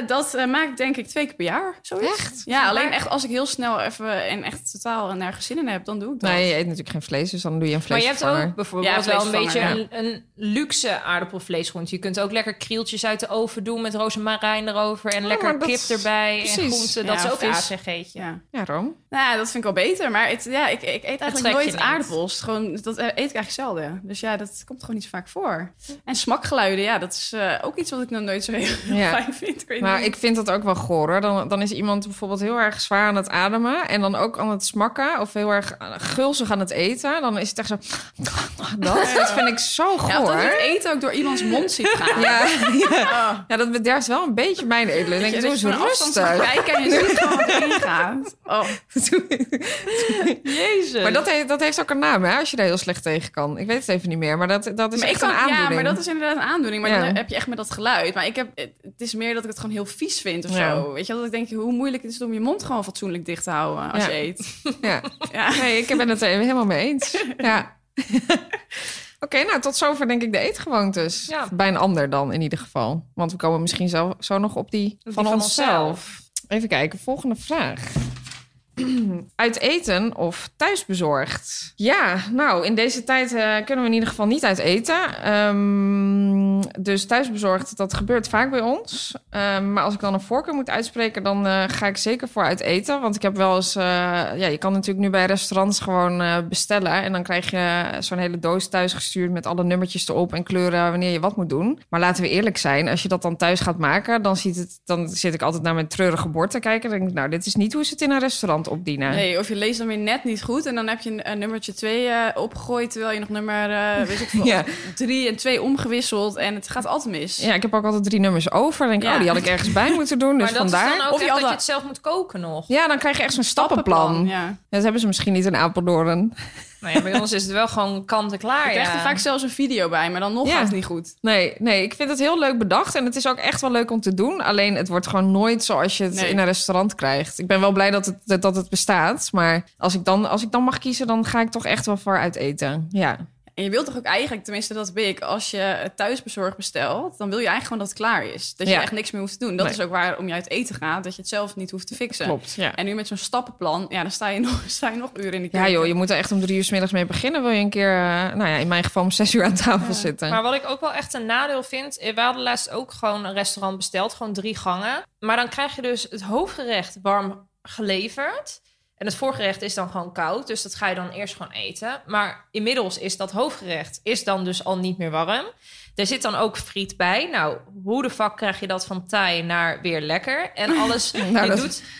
Dat maak ik denk ik 2 keer per jaar. Zoiets. Echt? Ja, alleen echt als ik heel snel even en echt totaal nergens zin in heb, dan doe ik dat. Nee, je eet natuurlijk geen vlees, dus dan doe je een vleesvervanger. Maar je hebt ook bijvoorbeeld wel een beetje een luxe aardappelvleesgroente. Je kunt ook lekker krieltjes uit de oven doen met rozemarijn erover en lekker kip erbij. Precies. En groenten. Dat is ook een AVG'tje. Ja, Room. Nou, dat vind ik wel beter. Maar ik eet eigenlijk nooit aardappels. Gewoon, dat eet ik eigenlijk zelden. Dus ja, dat komt gewoon niet zo vaak voor. En smakgeluiden, ja, dat is ook iets wat ik nog nooit zo heel fijn vind. Ik vind dat ook wel goor, hoor. Dan is iemand bijvoorbeeld heel erg zwaar aan het ademen... en dan ook aan het smakken of heel erg gulzig aan het eten. Dan is het echt zo... Dat vind ik zo goor. Ja, dat het eten ook door iemands mond ziet gaan. Ja, dat bedaart wel een beetje mijn edelen. Ik denk, doe eens rustig. Kijken en je ziet gewoon wat erin gaat. Oh. Jezus. Maar dat heeft ook een naam, hè, als je daar heel slecht tegen kan. Ik weet het even niet meer, maar dat is echt een aandoening. Ja, maar dat is inderdaad een aandoening. Maar dan heb je echt met dat geluid. Maar het is meer dat ik het gewoon heel vies vind of zo. Weet je, dat ik denk, hoe moeilijk het is om je mond gewoon fatsoenlijk dicht te houden als je eet. Ja. Nee, ik ben het er helemaal mee eens. Ja. Oké, nou, tot zover denk ik de eetgewoontes. Ja. Bij een ander dan, in ieder geval. Want we komen misschien zo nog op die van onszelf. Even kijken, volgende vraag. Uit eten of thuisbezorgd? Ja, nou, in deze tijd kunnen we in ieder geval niet uit eten. Dus thuisbezorgd, dat gebeurt vaak bij ons. Maar als ik dan een voorkeur moet uitspreken, dan ga ik zeker voor uit eten. Want ik heb wel eens... je kan natuurlijk nu bij restaurants gewoon bestellen. En dan krijg je zo'n hele doos thuisgestuurd met alle nummertjes erop en kleuren wanneer je wat moet doen. Maar laten we eerlijk zijn, als je dat dan thuis gaat maken, dan zit ik altijd naar mijn treurige bord te kijken. Dan denk ik, nou, dit is niet hoe ze het in een restaurant opdienen. Nee, of je leest dan weer net niet goed en dan heb je nummertje 2 opgegooid, terwijl je nog nummer 3 en 2 omgewisseld. En het gaat altijd mis. Ja, ik heb ook altijd 3 nummers over. Dan denk ik, die had ik ergens bij moeten doen. Dus maar dat vandaar. Is dan ook of je dat je het zelf moet koken nog. Ja, dan krijg je echt zo'n stappenplan. Ja. Dat hebben ze misschien niet in Apeldoorn. Nou ja, bij ons is het wel gewoon kant-en-klaar. Ik krijg er vaak zelfs een video bij, maar dan nog gaat het niet goed. Nee, ik vind het heel leuk bedacht. En het is ook echt wel leuk om te doen. Alleen het wordt gewoon nooit zoals je het in een restaurant krijgt. Ik ben wel blij dat het bestaat. Maar als ik dan mag kiezen, dan ga ik toch echt wel voor uit eten. Ja. En je wilt toch ook eigenlijk, tenminste dat ben ik, als je het thuisbezorgd bestelt, dan wil je eigenlijk gewoon dat het klaar is. Dat je echt niks meer hoeft te doen. Dat is ook waarom je uit eten gaat, dat je het zelf niet hoeft te fixen. Klopt, ja. En nu met zo'n stappenplan, dan sta je nog uren in de keuken. Ja joh, je moet er echt om 3 uur 's middags mee beginnen. Wil je een keer, in mijn geval om 6 uur aan tafel zitten. Maar wat ik ook wel echt een nadeel vind, we hadden laatst ook gewoon een restaurant besteld, gewoon 3 gangen. Maar dan krijg je dus het hoofdgerecht warm geleverd. En het voorgerecht is dan gewoon koud, dus dat ga je dan eerst gewoon eten. Maar inmiddels is dat hoofdgerecht dan dus al niet meer warm. Er zit dan ook friet bij. Nou, hoe de fuck krijg je dat van taai naar weer lekker? En alles,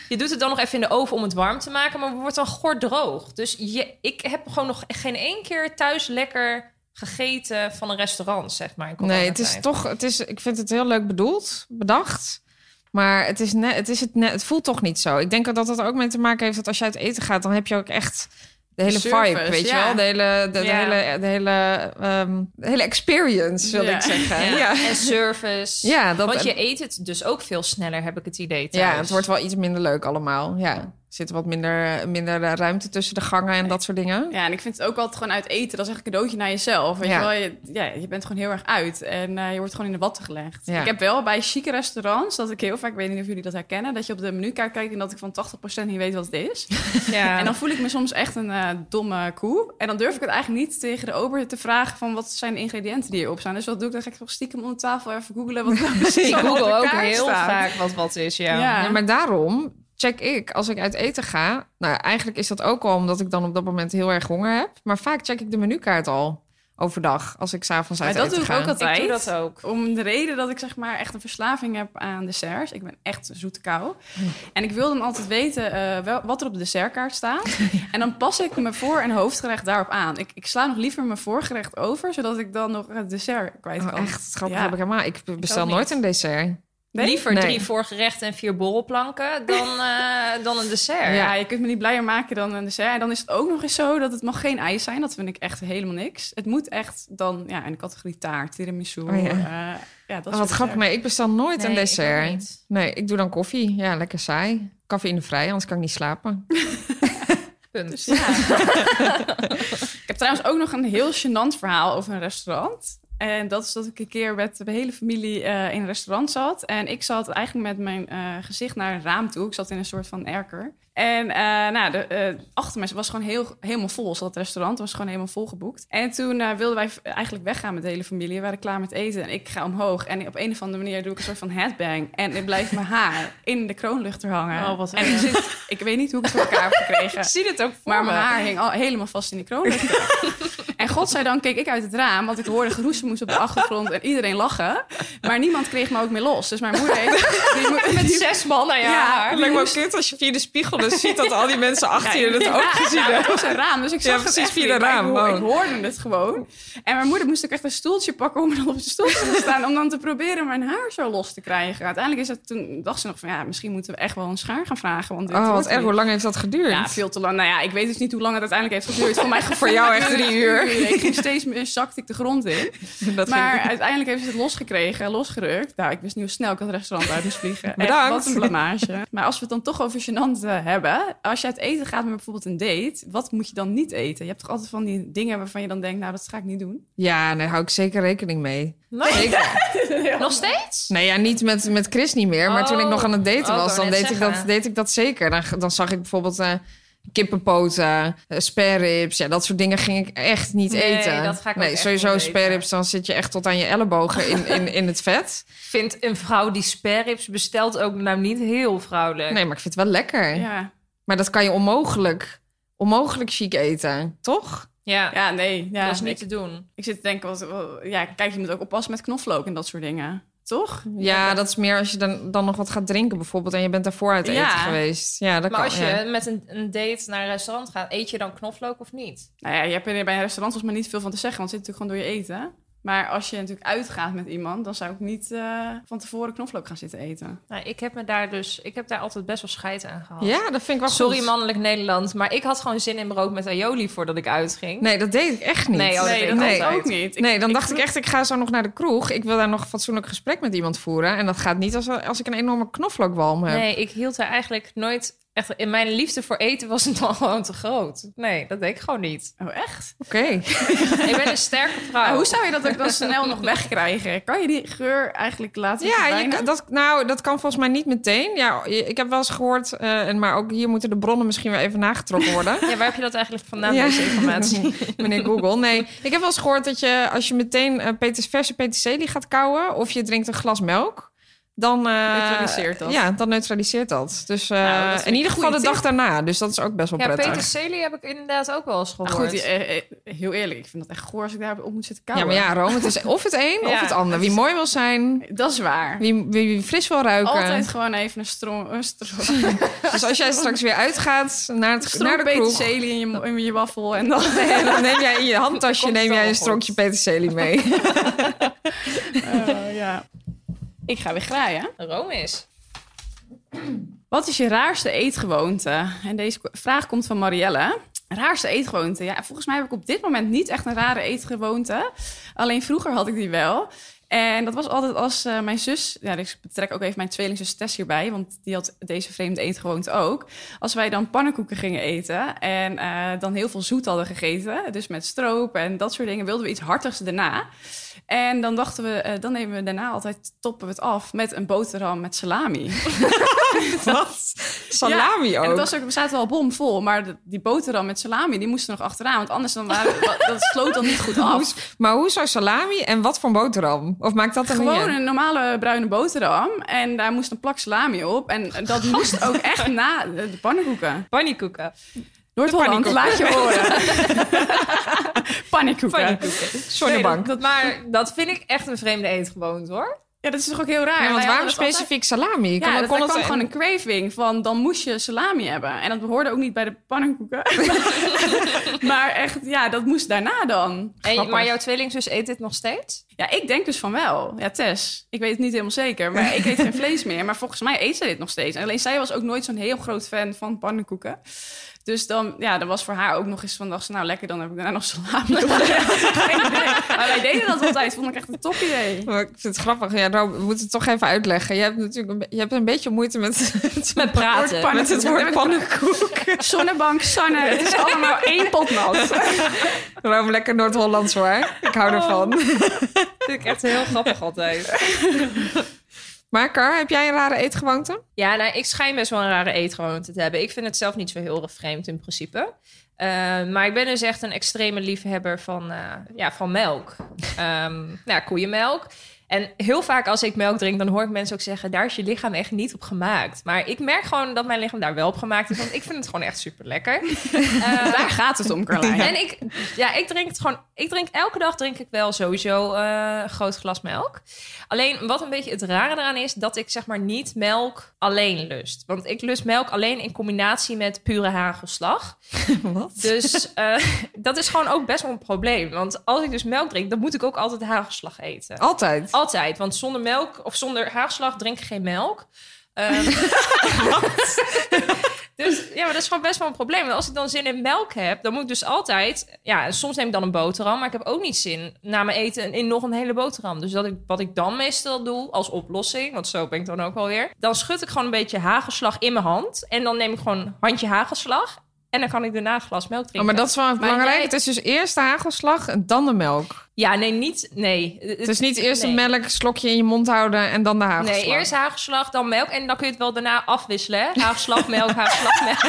je doet het dan nog even in de oven om het warm te maken, maar het wordt dan gordroog. Dus ik heb gewoon nog geen 1 keer thuis lekker gegeten van een restaurant, zeg maar. Nee, het is toch, ik vind het heel leuk bedacht. Maar het voelt toch niet zo. Ik denk dat dat ook mee te maken heeft dat als je uit eten gaat, dan heb je ook echt de hele service, vibe, weet je wel? De hele experience, wil ik zeggen. Ja. Ja. En service. Ja, want je eet het dus ook veel sneller, heb ik het idee thuis. Ja, het wordt wel iets minder leuk allemaal, ja. Er zit wat minder ruimte tussen de gangen en dat soort dingen. Ja, en ik vind het ook altijd gewoon uit eten. Dat is echt een cadeautje naar jezelf. Weet je wel? Je bent gewoon heel erg uit. En je wordt gewoon in de watten gelegd. Ja. Ik heb wel bij chique restaurants, dat ik heel vaak, ik weet niet of jullie dat herkennen, dat je op de menukaart kijkt en dat ik van 80% niet weet wat het is. Ja. En dan voel ik me soms echt een domme koe. En dan durf ik het eigenlijk niet tegen de ober te vragen van wat zijn de ingrediënten die hierop staan. Dus wat doe ik? Dan ga ik toch stiekem onder tafel even googlen. Wat ik google ook heel vaak wat is. Ja. Maar daarom check ik, als ik uit eten ga... Nou, eigenlijk is dat ook al omdat ik dan op dat moment heel erg honger heb. Maar vaak check ik de menukaart al overdag, als ik 's avonds uit eten ga. Maar dat doe ik ook altijd. Ik doe dat ook. Om de reden dat ik zeg maar echt een verslaving heb aan desserts. Ik ben echt zoete kou. En ik wil dan altijd weten wat er op de dessertkaart staat. En dan pas ik mijn voor- en hoofdgerecht daarop aan. Ik sla nog liever mijn voorgerecht over, zodat ik dan nog het dessert kwijt kan. Echt, grappig heb ik helemaal. Ik bestel nooit een dessert. Nee? Liever 3 voorgerechten en 4 borrelplanken dan een dessert. Ja, je kunt me niet blijer maken dan een dessert. En dan is het ook nog eens zo dat het mag geen ijs zijn. Dat vind ik echt helemaal niks. Het moet echt dan in de categorie taart, tiramisu. Oh, dat wat grappig. Nee, ik bestel nooit een dessert. Ik doe dan koffie. Ja, lekker saai. Cafeïnevrij, anders kan ik niet slapen. Punt. Dus, ja. Ik heb trouwens ook nog een heel gênant verhaal over een restaurant. En dat is dat ik een keer met de hele familie in een restaurant zat. En ik zat eigenlijk met mijn gezicht naar een raam toe. Ik zat in een soort van erker. En achter mij was gewoon helemaal vol. Zat het restaurant was gewoon helemaal vol geboekt. En toen wilden wij eigenlijk weggaan met de hele familie. We waren klaar met eten en ik ga omhoog. En op een of andere manier doe ik een soort van headbang. En ik blijf mijn haar in de kroonluchter hangen. Oh, wat en ik weet niet hoe ik het voor elkaar heb gekregen. Ik zie het ook voor maar me. Mijn haar hing al helemaal vast in die kroonluchter. En godzijdank keek ik uit het raam, want ik hoorde geroezemoes op de achtergrond en iedereen lachen. Maar niemand kreeg me ook meer los. Dus mijn moeder heeft... Met 6 man aan je haar. Het lijkt me ook kut als je via de spiegel dus ziet dat al die mensen achter je het ook gezien hebben. Het was een raam, dus ik zag het echt via de raam. Ik hoorde het gewoon. En mijn moeder moest ook echt een stoeltje pakken om dan op de stoel te staan, om dan te proberen mijn haar zo los te krijgen. Uiteindelijk dacht ze nog van, misschien moeten we echt wel een schaar gaan vragen. Want wat erg, hoe lang heeft dat geduurd? Ja, veel te lang. Nou ja, ik weet dus niet hoe lang het uiteindelijk heeft geduurd. Voor mij voor jou echt 3 uur. Ik ging steeds meer, zakte ik de grond in. Maar uiteindelijk heeft ze het losgekregen, losgerukt. Nou, ik wist niet hoe snel ik het restaurant uit moest vliegen. Echt, wat een blamage. Maar als we het dan toch over gênant hebben. Als je uit eten gaat met bijvoorbeeld een date, wat moet je dan niet eten? Je hebt toch altijd van die dingen waarvan je dan denkt, nou, dat ga ik niet doen? Ja, daar hou ik zeker rekening mee. Zeker. Nog steeds? Nee, ja, niet met Chris niet meer. Maar toen ik nog aan het daten was, dan deed ik dat zeker. Dan zag ik bijvoorbeeld... kippenpoten, spareribs. Ja, dat soort dingen ging ik echt niet eten. Nee, dat ga ik ook echt sowieso niet spareribs, dan zit je echt tot aan je ellebogen in het vet. Vindt een vrouw die spareribs bestelt ook nou niet heel vrouwelijk? Nee, maar ik vind het wel lekker. Ja. Maar dat kan je onmogelijk chic eten, toch? Ja, nee. Ja, dat is niet te doen. Ik zit te denken, kijk, je moet ook oppassen met knoflook en dat soort dingen. Toch? Ja, dat is meer als je dan nog wat gaat drinken bijvoorbeeld. En je bent daarvoor uit eten geweest. Ja, dat maar kan, als je met een date naar een restaurant gaat, eet je dan knoflook of niet? Nou ja, je hebt er bij een restaurant volgens mij niet veel van te zeggen. Want het zit natuurlijk gewoon door je eten. Maar als je natuurlijk uitgaat met iemand, dan zou ik niet van tevoren knoflook gaan zitten eten. Nou, ik heb daar altijd best wel scheid aan gehad. Ja, dat vind ik wel Sorry, mannelijk Nederland, maar ik had gewoon zin in brood met aioli voordat ik uitging. Nee, dat deed ik echt niet. Nee, dat deed ik ook niet. Ik ga zo nog naar de kroeg. Ik wil daar nog een fatsoenlijk gesprek met iemand voeren. En dat gaat niet als ik een enorme knoflookwalm heb. Nee, ik hield daar eigenlijk nooit... Echt, in mijn liefde voor eten was het al gewoon te groot. Nee, dat deed ik gewoon niet. Oh, echt? Oké. Ik ben een sterke vrouw. Maar hoe zou je dat ook dan snel nog wegkrijgen? Kan je die geur eigenlijk laten verdwijnen? Ja, dat kan volgens mij niet meteen. Ja, ik heb wel eens gehoord, maar ook hier moeten de bronnen misschien weer even nagetrokken worden. Ja, waar heb je dat eigenlijk vandaan, deze informatie? Meneer Google, nee. Ik heb wel eens gehoord dat je, als je meteen verse peterselie gaat kauwen, of je drinkt een glas melk, dan neutraliseert dat. Dus dat in ieder geval de dag daarna. Dus dat is ook best wel prettig. Ja, peterselie heb ik inderdaad ook wel eens gehoord. Goed, heel eerlijk, ik vind dat echt goor als ik daarop moet zitten kauwen. Ja, maar Rome, het is of het een of het ander. Wie mooi wil zijn... Dat is waar. Wie fris wil ruiken. Altijd gewoon even een stroom. Dus als jij straks weer uitgaat naar de kroeg... peterselie in je waffel. En dan neem jij in je handtasje een stronkje peterselie mee. Ja... Ik ga weer graaien. Romy is. Wat is je raarste eetgewoonte? En deze vraag komt van Marielle. Raarste eetgewoonte? Ja, volgens mij heb ik op dit moment niet echt een rare eetgewoonte. Alleen vroeger had ik die wel. En dat was altijd als mijn zus... Ja, ik betrek ook even mijn tweelingzus Tess hierbij. Want die had deze vreemde eetgewoonte ook. Als wij dan pannenkoeken gingen eten. En dan heel veel zoet hadden gegeten. Dus met stroop en dat soort dingen. Wilden we iets hartigs daarna. En dan dachten we... dan nemen we daarna altijd... Toppen we het af met een boterham met salami. Wat? Salami ook? En dat was ook, we zaten al bomvol. Maar die boterham met salami... Die moesten nog achteraan. Want anders dan dat sloot dan niet goed af. Maar hoe zou salami en wat voor boterham? Of maakt dat gewoon een normale bruine boterham. En daar moest een plak salami op. En dat moest ook echt na de pannenkoeken. Pannenkoeken. Noord-Holland, laat je horen. Pannenkoeken. Maar dat vind ik echt een vreemde eetgewoonte, hoor. Ja, dat is toch ook heel raar. Ja, want waarom specifiek salami? Ja, dat kwam gewoon een craving van dan moest je salami hebben. En dat behoorde ook niet bij de pannenkoeken. Maar echt, ja, dat moest daarna dan. Maar jouw tweelingzus eet dit nog steeds? Ja, ik denk dus van wel. Ja, Tess, ik weet het niet helemaal zeker. Maar ik eet geen vlees meer. Maar volgens mij eet ze dit nog steeds. En alleen zij was ook nooit zo'n heel groot fan van pannenkoeken. Dus dan, ja, dat was voor haar ook nog eens van, dacht ze, nou lekker, dan heb ik daarna nog salami. Maar wij deden dat altijd, vond ik echt een top idee. Maar ik vind het grappig, ja, nou, we moeten het toch even uitleggen. Je hebt natuurlijk een beetje moeite met praten. Met het woord pannenkoek. Zonnebank, Sanne, het is allemaal één pot nat. Waarom lekker Noord-Hollands hoor, ik hou ervan. Dat vind ik echt heel grappig altijd. Maar Kar, heb jij een rare eetgewoonte? Ja, nou, ik schijn best wel een rare eetgewoonte te hebben. Ik vind het zelf niet zo heel vreemd in principe. Maar ik ben dus echt een extreme liefhebber van melk. Koeienmelk. En heel vaak als ik melk drink, dan hoor ik mensen ook zeggen... daar is je lichaam echt niet op gemaakt. Maar ik merk gewoon dat mijn lichaam daar wel op gemaakt is. Want ik vind het gewoon echt super lekker. Daar gaat het om, Karlijn. En ik drink het gewoon... elke dag drink ik wel sowieso een groot glas melk. Alleen wat een beetje het rare eraan is... dat ik zeg maar niet melk alleen lust. Want ik lust melk alleen in combinatie met pure hagelslag. Wat? Dus dat is gewoon ook best wel een probleem. Want als ik dus melk drink, dan moet ik ook altijd hagelslag eten. Altijd? Altijd, want zonder melk of zonder hagelslag drink ik geen melk. Dus ja, maar dat is gewoon best wel een probleem. Want als ik dan zin in melk heb, dan moet ik dus altijd... Ja, soms neem ik dan een boterham, maar ik heb ook niet zin na mijn eten in nog een hele boterham. Dus wat ik dan meestal doe als oplossing, want zo ben ik dan ook alweer... Dan schud ik gewoon een beetje hagelslag in mijn hand. En dan neem ik gewoon een handje hagelslag... En dan kan ik daarna een glas melk drinken. Oh, maar dat is wel belangrijk. Het is dus eerst de hagelslag en dan de melk. Ja, nee, niet... Nee. Het is niet eerst een melk slokje in je mond houden en dan de hagelslag. Nee, eerst hagelslag, dan melk. En dan kun je het wel daarna afwisselen. Hè? Hagelslag, melk, hagelslag, melk.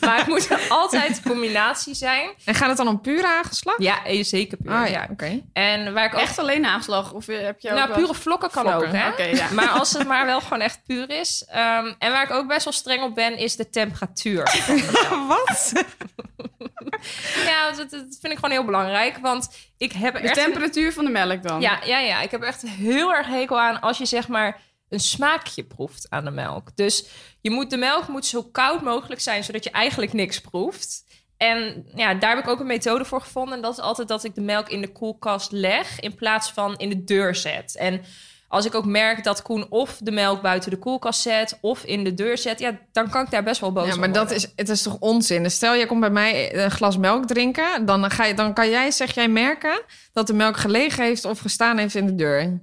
Maar het moet altijd een combinatie zijn. En gaat het dan om pure hagelslag? Ja, zeker puur. Ah, ja, oké. En waar ik ook... Echt alleen hagelslag? Of heb je ook nou, pure vlokken kan ook, hè? Okay, ja. Maar als het maar wel gewoon echt puur is. En waar ik ook best wel streng op ben, is de temperatuur. Wat? Ja, dat vind ik gewoon heel belangrijk, want... Ik heb de temperatuur van de melk dan? Ja. Ik heb echt heel erg hekel aan als je zeg maar een smaakje proeft aan de melk. Dus de melk moet zo koud mogelijk zijn, zodat je eigenlijk niks proeft. En ja, daar heb ik ook een methode voor gevonden. En dat is altijd dat ik de melk in de koelkast leg in plaats van in de deur zet. En als ik ook merk dat Koen of de melk buiten de koelkast zet... of in de deur zet, ja, dan kan ik daar best wel boos op worden. Ja, maar het is toch onzin? Stel, jij komt bij mij een glas melk drinken... dan kan jij, zeg jij, merken dat de melk gelegen heeft... of gestaan heeft in de deur.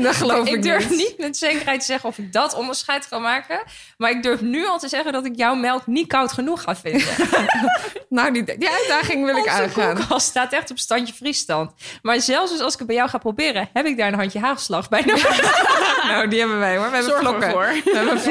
Dat geloof ik niet. Ik durf niet met zekerheid te zeggen of ik dat onderscheid kan maken... maar ik durf nu al te zeggen dat ik jouw melk niet koud genoeg ga vinden. Nou, die uitdaging wil ik aangaan. Onze koelkast staat echt op standje vriesstand. Maar zelfs dus als ik het bij jou ga proberen... heb ik daar een handje haagslag. Bijna. Nou, die hebben wij hoor. We hebben vlokken.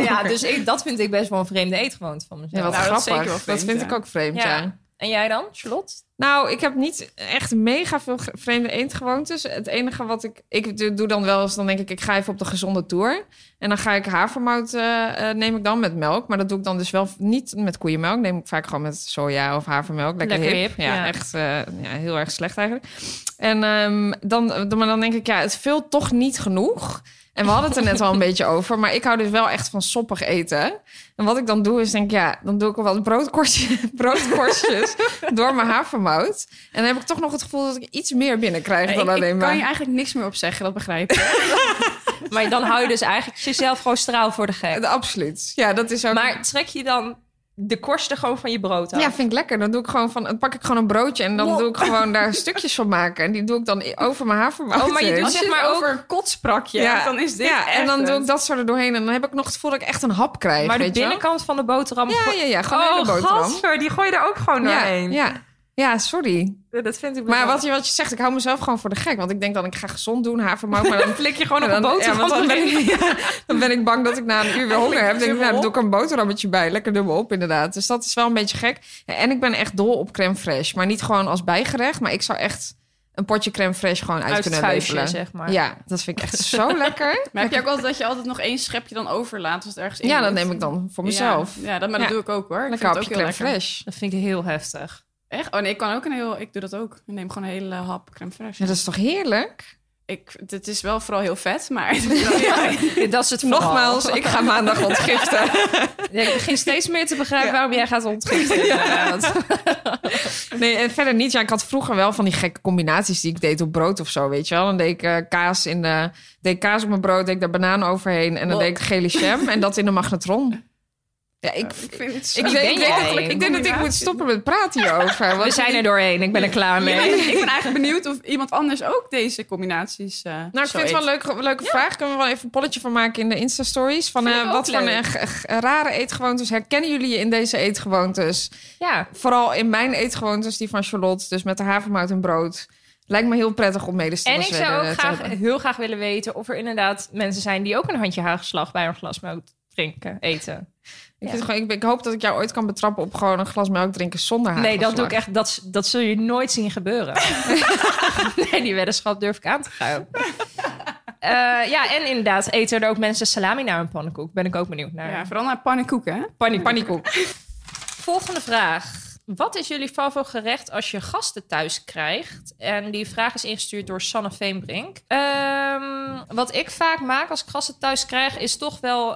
Ja, dus dat vind ik best wel een vreemde eetgewoonte van mezelf. Ja, wat grappig. Dat, zeker vreemd, dat vind ik ook vreemd, ja. En jij dan, Charlotte? Nou, ik heb niet echt mega veel vreemde eetgewoontes. Het enige wat ik doe dan wel is, dan denk ik ga even op de gezonde tour. En dan ga ik havermout, neem ik dan met melk. Maar dat doe ik dan dus wel niet met koeienmelk. Neem ik vaak gewoon met soja of havermelk. Lekker hip. Ja, ja. Echt heel erg slecht eigenlijk. En dan denk ik, het vult toch niet genoeg. En we hadden het er net al een beetje over. Maar ik hou dus wel echt van soppig eten. En wat ik dan doe is, dan doe ik wel wat broodkorstjes door mijn havermout. En dan heb ik toch nog het gevoel dat ik iets meer binnenkrijg dan alleen maar. Ik kan je eigenlijk niks meer op zeggen, dat begrijp je. Maar dan hou je dus eigenlijk jezelf gewoon straal voor de gek. Absoluut. Ja, dat is ook... Maar trek je dan de korsten gewoon van je brood af? Ja, vind ik lekker. Dan doe ik gewoon dan pak ik gewoon een broodje en dan doe ik gewoon daar stukjes van maken. En die doe ik dan over mijn havermout. Oh, maar je doet zeg maar over een kotsprakje. Ja, dan is dit en dan doe ik dat zo er doorheen. En dan heb ik nog het gevoel dat ik echt een hap krijg. Maar de binnenkant van de boterham... Ja, gewoon de boterham. Oh, gadver, die gooi je er ook gewoon doorheen. Ja, sorry. Dat vind ik maar wat je zegt, ik hou mezelf gewoon voor de gek. Want ik denk dan, ik ga gezond doen, havermout. Maar dan flik je gewoon op een boterham. Ja, dan ben ik bang dat ik na een uur weer honger heb. Denk ik, doe ik een boterhammetje bij. Lekker dubbel op, inderdaad. Dus dat is wel een beetje gek. Ja, en ik ben echt dol op crème fraîche. Maar niet gewoon als bijgerecht. Maar ik zou echt een potje crème fraîche gewoon uit kunnen lepelen. Zeg maar. Ja, dat vind ik echt zo lekker. Maar heb je ook altijd dat je altijd nog één schepje dan overlaat als er ergens in moet? Ja, dat neem ik dan voor mezelf. Ja, dat doe ik ook hoor. Lekker hapje crème fraîche. Dat vind ik heel heftig. Echt? Oh nee, ik doe dat ook. Ik neem gewoon een hele hap crème fraîche. Ja, dat is toch heerlijk? Het is wel vooral heel vet, maar... Ja, dat is het vooral. Nogmaals, ik ga maandag ontgiften. Ja, ik begin steeds meer te begrijpen waarom jij gaat ontgiften. Ja. Nee, en verder niet. Ja, ik had vroeger wel van die gekke combinaties die ik deed op brood of zo, weet je wel. Dan deed ik kaas op mijn brood, deed ik daar bananen overheen. En dan deed ik gele jam en dat in de magnetron. Ja, ik denk dat ik moet stoppen met praten hierover. We zijn er doorheen, ik ben er klaar mee. Ik ben eigenlijk benieuwd of iemand anders ook deze combinaties ik vind het wel een leuke vraag. Kunnen we wel even een polletje van maken in de Insta-stories? Van wat voor rare eetgewoontes herkennen jullie je in deze eetgewoontes? Ja. Vooral in mijn eetgewoontes, die van Charlotte. Dus met de havermout en brood. Lijkt me heel prettig om medestanders te hebben. En ik zou ook heel graag willen weten of er inderdaad mensen zijn die ook een handje hagelslag bij een glas melk drinken, eten. Ik hoop dat ik jou ooit kan betrappen op gewoon een glas melk drinken zonder hagelslag. Nee, dat doe ik echt. Dat zul je nooit zien gebeuren. Nee, die weddenschap durf ik aan te gaan. En inderdaad, eten er ook mensen salami naar een pannenkoek. Ben ik ook benieuwd naar. Ja, vooral naar pannenkoek, hè? Pannenkoek. Volgende vraag. Wat is jullie favoriete gerecht als je gasten thuis krijgt? En die vraag is ingestuurd door Sanne Veenbrink. Wat ik vaak maak als ik gasten thuis krijg, is toch wel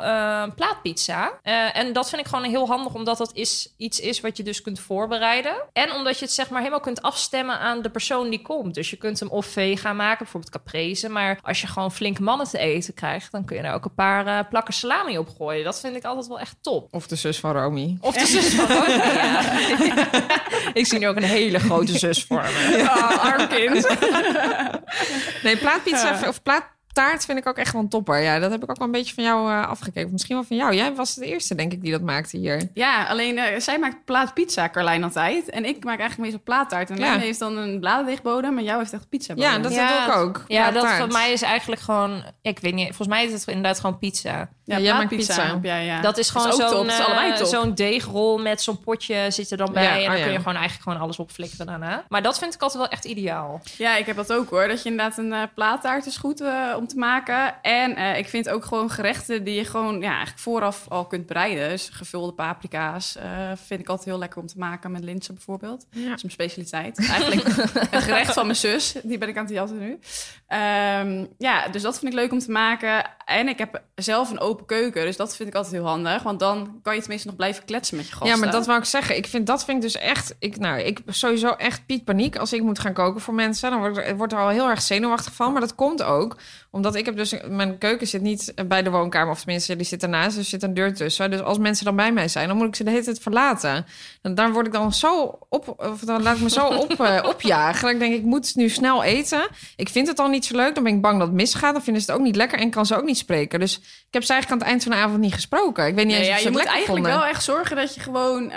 plaatpizza. En dat vind ik gewoon heel handig, omdat dat iets is wat je dus kunt voorbereiden. En omdat je het zeg maar helemaal kunt afstemmen aan de persoon die komt. Dus je kunt hem of vegan maken, bijvoorbeeld caprese. Maar als je gewoon flink mannen te eten krijgt, dan kun je er ook een paar plakken salami op gooien. Dat vind ik altijd wel echt top. Of de zus van Romy. Ja. Ik zie nu ook een hele grote zus voor me. Ja, arm kind. Nee, plaatpizza of plaat taart vind ik ook echt wel een topper. Ja, dat heb ik ook wel een beetje van jou afgekeken. Misschien wel van jou. Jij was de eerste, denk ik, die dat maakte hier. Ja, alleen zij maakt plaatpizza, Karlijn altijd. En ik maak eigenlijk meestal plaattaart. En Lijn heeft dan een bladerdeegbodem, maar jou heeft echt pizza bodem. Ja, dat doe ik ook. Ja, dat voor mij is eigenlijk gewoon... Ik weet niet, volgens mij is het inderdaad gewoon pizza. Ja, jij maakt pizza. Op, ja. Dat is gewoon zo'n deegrol met zo'n potje zit er dan bij. Ja, en dan kun je gewoon eigenlijk gewoon alles opflikken daarna. Maar dat vind ik altijd wel echt ideaal. Ja, ik heb dat ook hoor. Dat je inderdaad een plaattaart is goed om te maken. En ik vind ook gewoon gerechten die je gewoon eigenlijk vooraf al kunt bereiden. Dus gevulde paprika's vind ik altijd heel lekker om te maken met linzen bijvoorbeeld. Ja. Dat is mijn specialiteit. Eigenlijk een gerecht van mijn zus. Die ben ik aan het jatten nu. Dus dat vind ik leuk om te maken. En ik heb zelf een open keuken. Dus dat vind ik altijd heel handig. Want dan kan je tenminste nog blijven kletsen met je gasten. Ja, maar dat wou ik zeggen. Dat vind ik dus echt... Ik sowieso echt pietpaniek als ik moet gaan koken voor mensen. Dan word er al heel erg zenuwachtig van. Maar dat komt ook omdat ik heb dus... Mijn keuken zit niet bij de woonkamer. Of tenminste, die zit ernaast. Dus er zit een deur tussen. Dus als mensen dan bij mij zijn, dan moet ik ze de hele tijd verlaten. En daar word ik dan zo op... Of dan laat ik me zo opjagen. Ik denk, ik moet nu snel eten. Ik vind het al niet zo leuk. Dan ben ik bang dat het misgaat. Dan vinden ze het ook niet lekker en kan ze ook niet spreken. Dus ik heb ze eigenlijk aan het eind van de avond niet gesproken. Ik weet niet eens of ze het lekker vonden. Je moet eigenlijk wel echt zorgen dat je gewoon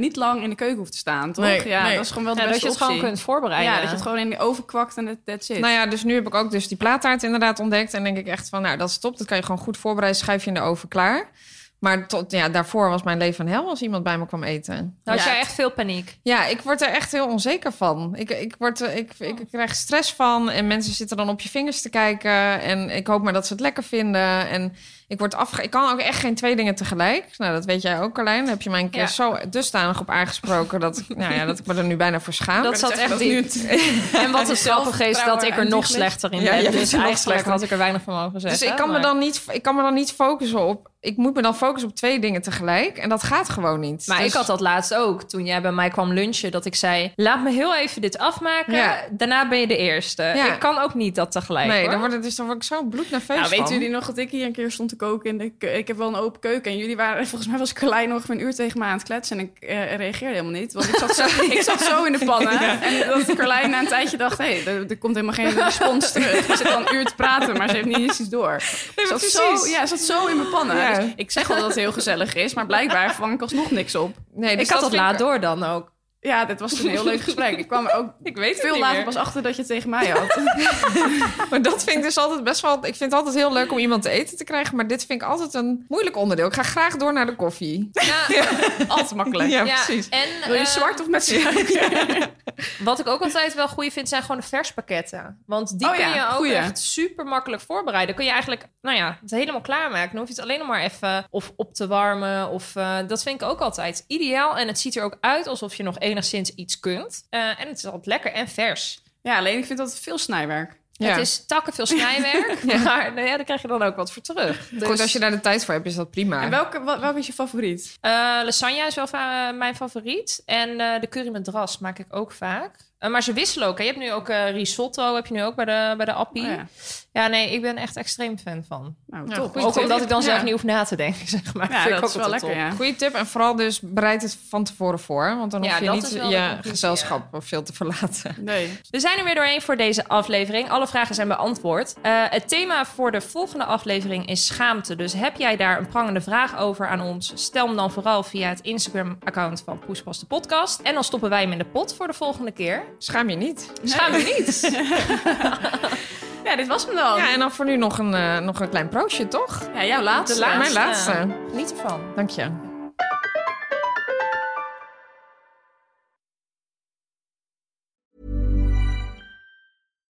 niet lang in de keuken hoeft te staan, toch? Nee, dat is gewoon wel de beste optie. Dat je het gewoon kunt voorbereiden. Ja, dat je het gewoon in de oven kwakt en that's it. Nou ja, dus nu heb ik ook dus die plaattaart inderdaad ontdekt. En denk ik echt van, dat is top. Dat kan je gewoon goed voorbereiden. Schuif je in de oven, klaar. Maar daarvoor was mijn leven een hel als iemand bij me kwam eten. Dan had jij echt veel paniek. Ja, ik word er echt heel onzeker van. Ik krijg stress van. En mensen zitten dan op je vingers te kijken. En ik hoop maar dat ze het lekker vinden. En ik kan ook echt geen twee dingen tegelijk. Nou, dat weet jij ook, Karlijn. Daar heb je mij een keer zo dusdanig op aangesproken... dat ik me er nu bijna voor schaam. Dat zat echt niet. En wat het grappige is, dat ik er nog slechter in ben. Dus eigenlijk had ik er weinig van mogen zeggen. Dus ik kan me dan niet focussen op... Ik moet me dan focussen op twee dingen tegelijk. En dat gaat gewoon niet. Maar ik had dat laatst ook. Toen jij bij mij kwam lunchen, dat ik zei... Laat me heel even dit afmaken. Ja. Daarna ben je de eerste. Ja. Ik kan ook niet dat tegelijk. Nee, hoor. Dan word ik zo bloednerveus van. Weten jullie nog dat ik hier een keer stond te koken? Ik heb wel een open keuken. En jullie waren... Volgens mij was Karlijn nog een uur tegen me aan het kletsen. En ik reageerde helemaal niet. Want ik zat zo in de pannen. Ja. En dat Karlijn na een tijdje dacht... Er komt helemaal geen respons terug. Ik zit al een uur te praten, maar ze heeft niet eens door. Nee, zat zo in mijn pannen. Ja. Dus ik zeg wel dat het heel gezellig is, maar blijkbaar vang ik alsnog niks op. Nee, dus ik had dat laat door dan ook. Ja, dit was een heel leuk gesprek. Ik kwam er ook veel later pas achter dat je het tegen mij had. Maar dat vind ik dus altijd best wel... Ik vind het altijd heel leuk om iemand te eten te krijgen... maar dit vind ik altijd een moeilijk onderdeel. Ik ga graag door naar de koffie. Ja. Altijd makkelijk. Ja, precies. En, wil je zwart of met suiker? Ja. Wat ik ook altijd wel goed vind, zijn gewoon de verspakketten. Want die kun je ook echt super makkelijk voorbereiden. Kun je eigenlijk het helemaal klaarmaken. Dan hoef je het alleen nog maar even of op te warmen. Of, dat vind ik ook altijd ideaal. En het ziet er ook uit alsof je nog enigszins iets kunt. En het is altijd lekker en vers. Ja, alleen ik vind dat veel snijwerk. Ja. Het is takken veel snijwerk, maar daar krijg je dan ook wat voor terug. Dus... Goed, als je daar de tijd voor hebt, is dat prima. En welke is je favoriet? Lasagne is wel mijn favoriet. En de curry met dras maak ik ook vaak. Maar ze wisselen ook. Hè? Je hebt nu ook risotto, heb je nu ook bij de appie. Oh, ik ben echt extreem fan van. Nou, top. Ook omdat ik dan zelf niet hoef na te denken, zeg maar. Ja, vind dat is wel lekker, ja. Goeie tip. En vooral dus bereid het van tevoren voor. Want dan hoef je niet je gezelschap veel te verlaten. Nee. We zijn er weer doorheen voor deze aflevering. Alle vragen zijn beantwoord. Het thema voor de volgende aflevering is schaamte. Dus heb jij daar een prangende vraag over aan ons? Stel hem dan vooral via het Instagram-account van Poespas de podcast. En dan stoppen wij hem in de pot voor de volgende keer. Schaam je niet. Ja, dit was hem dan. Ja, en dan voor nu nog een klein proostje, toch? Ja, jouw laatste. Mijn laatste. Geniet ervan. Dank je.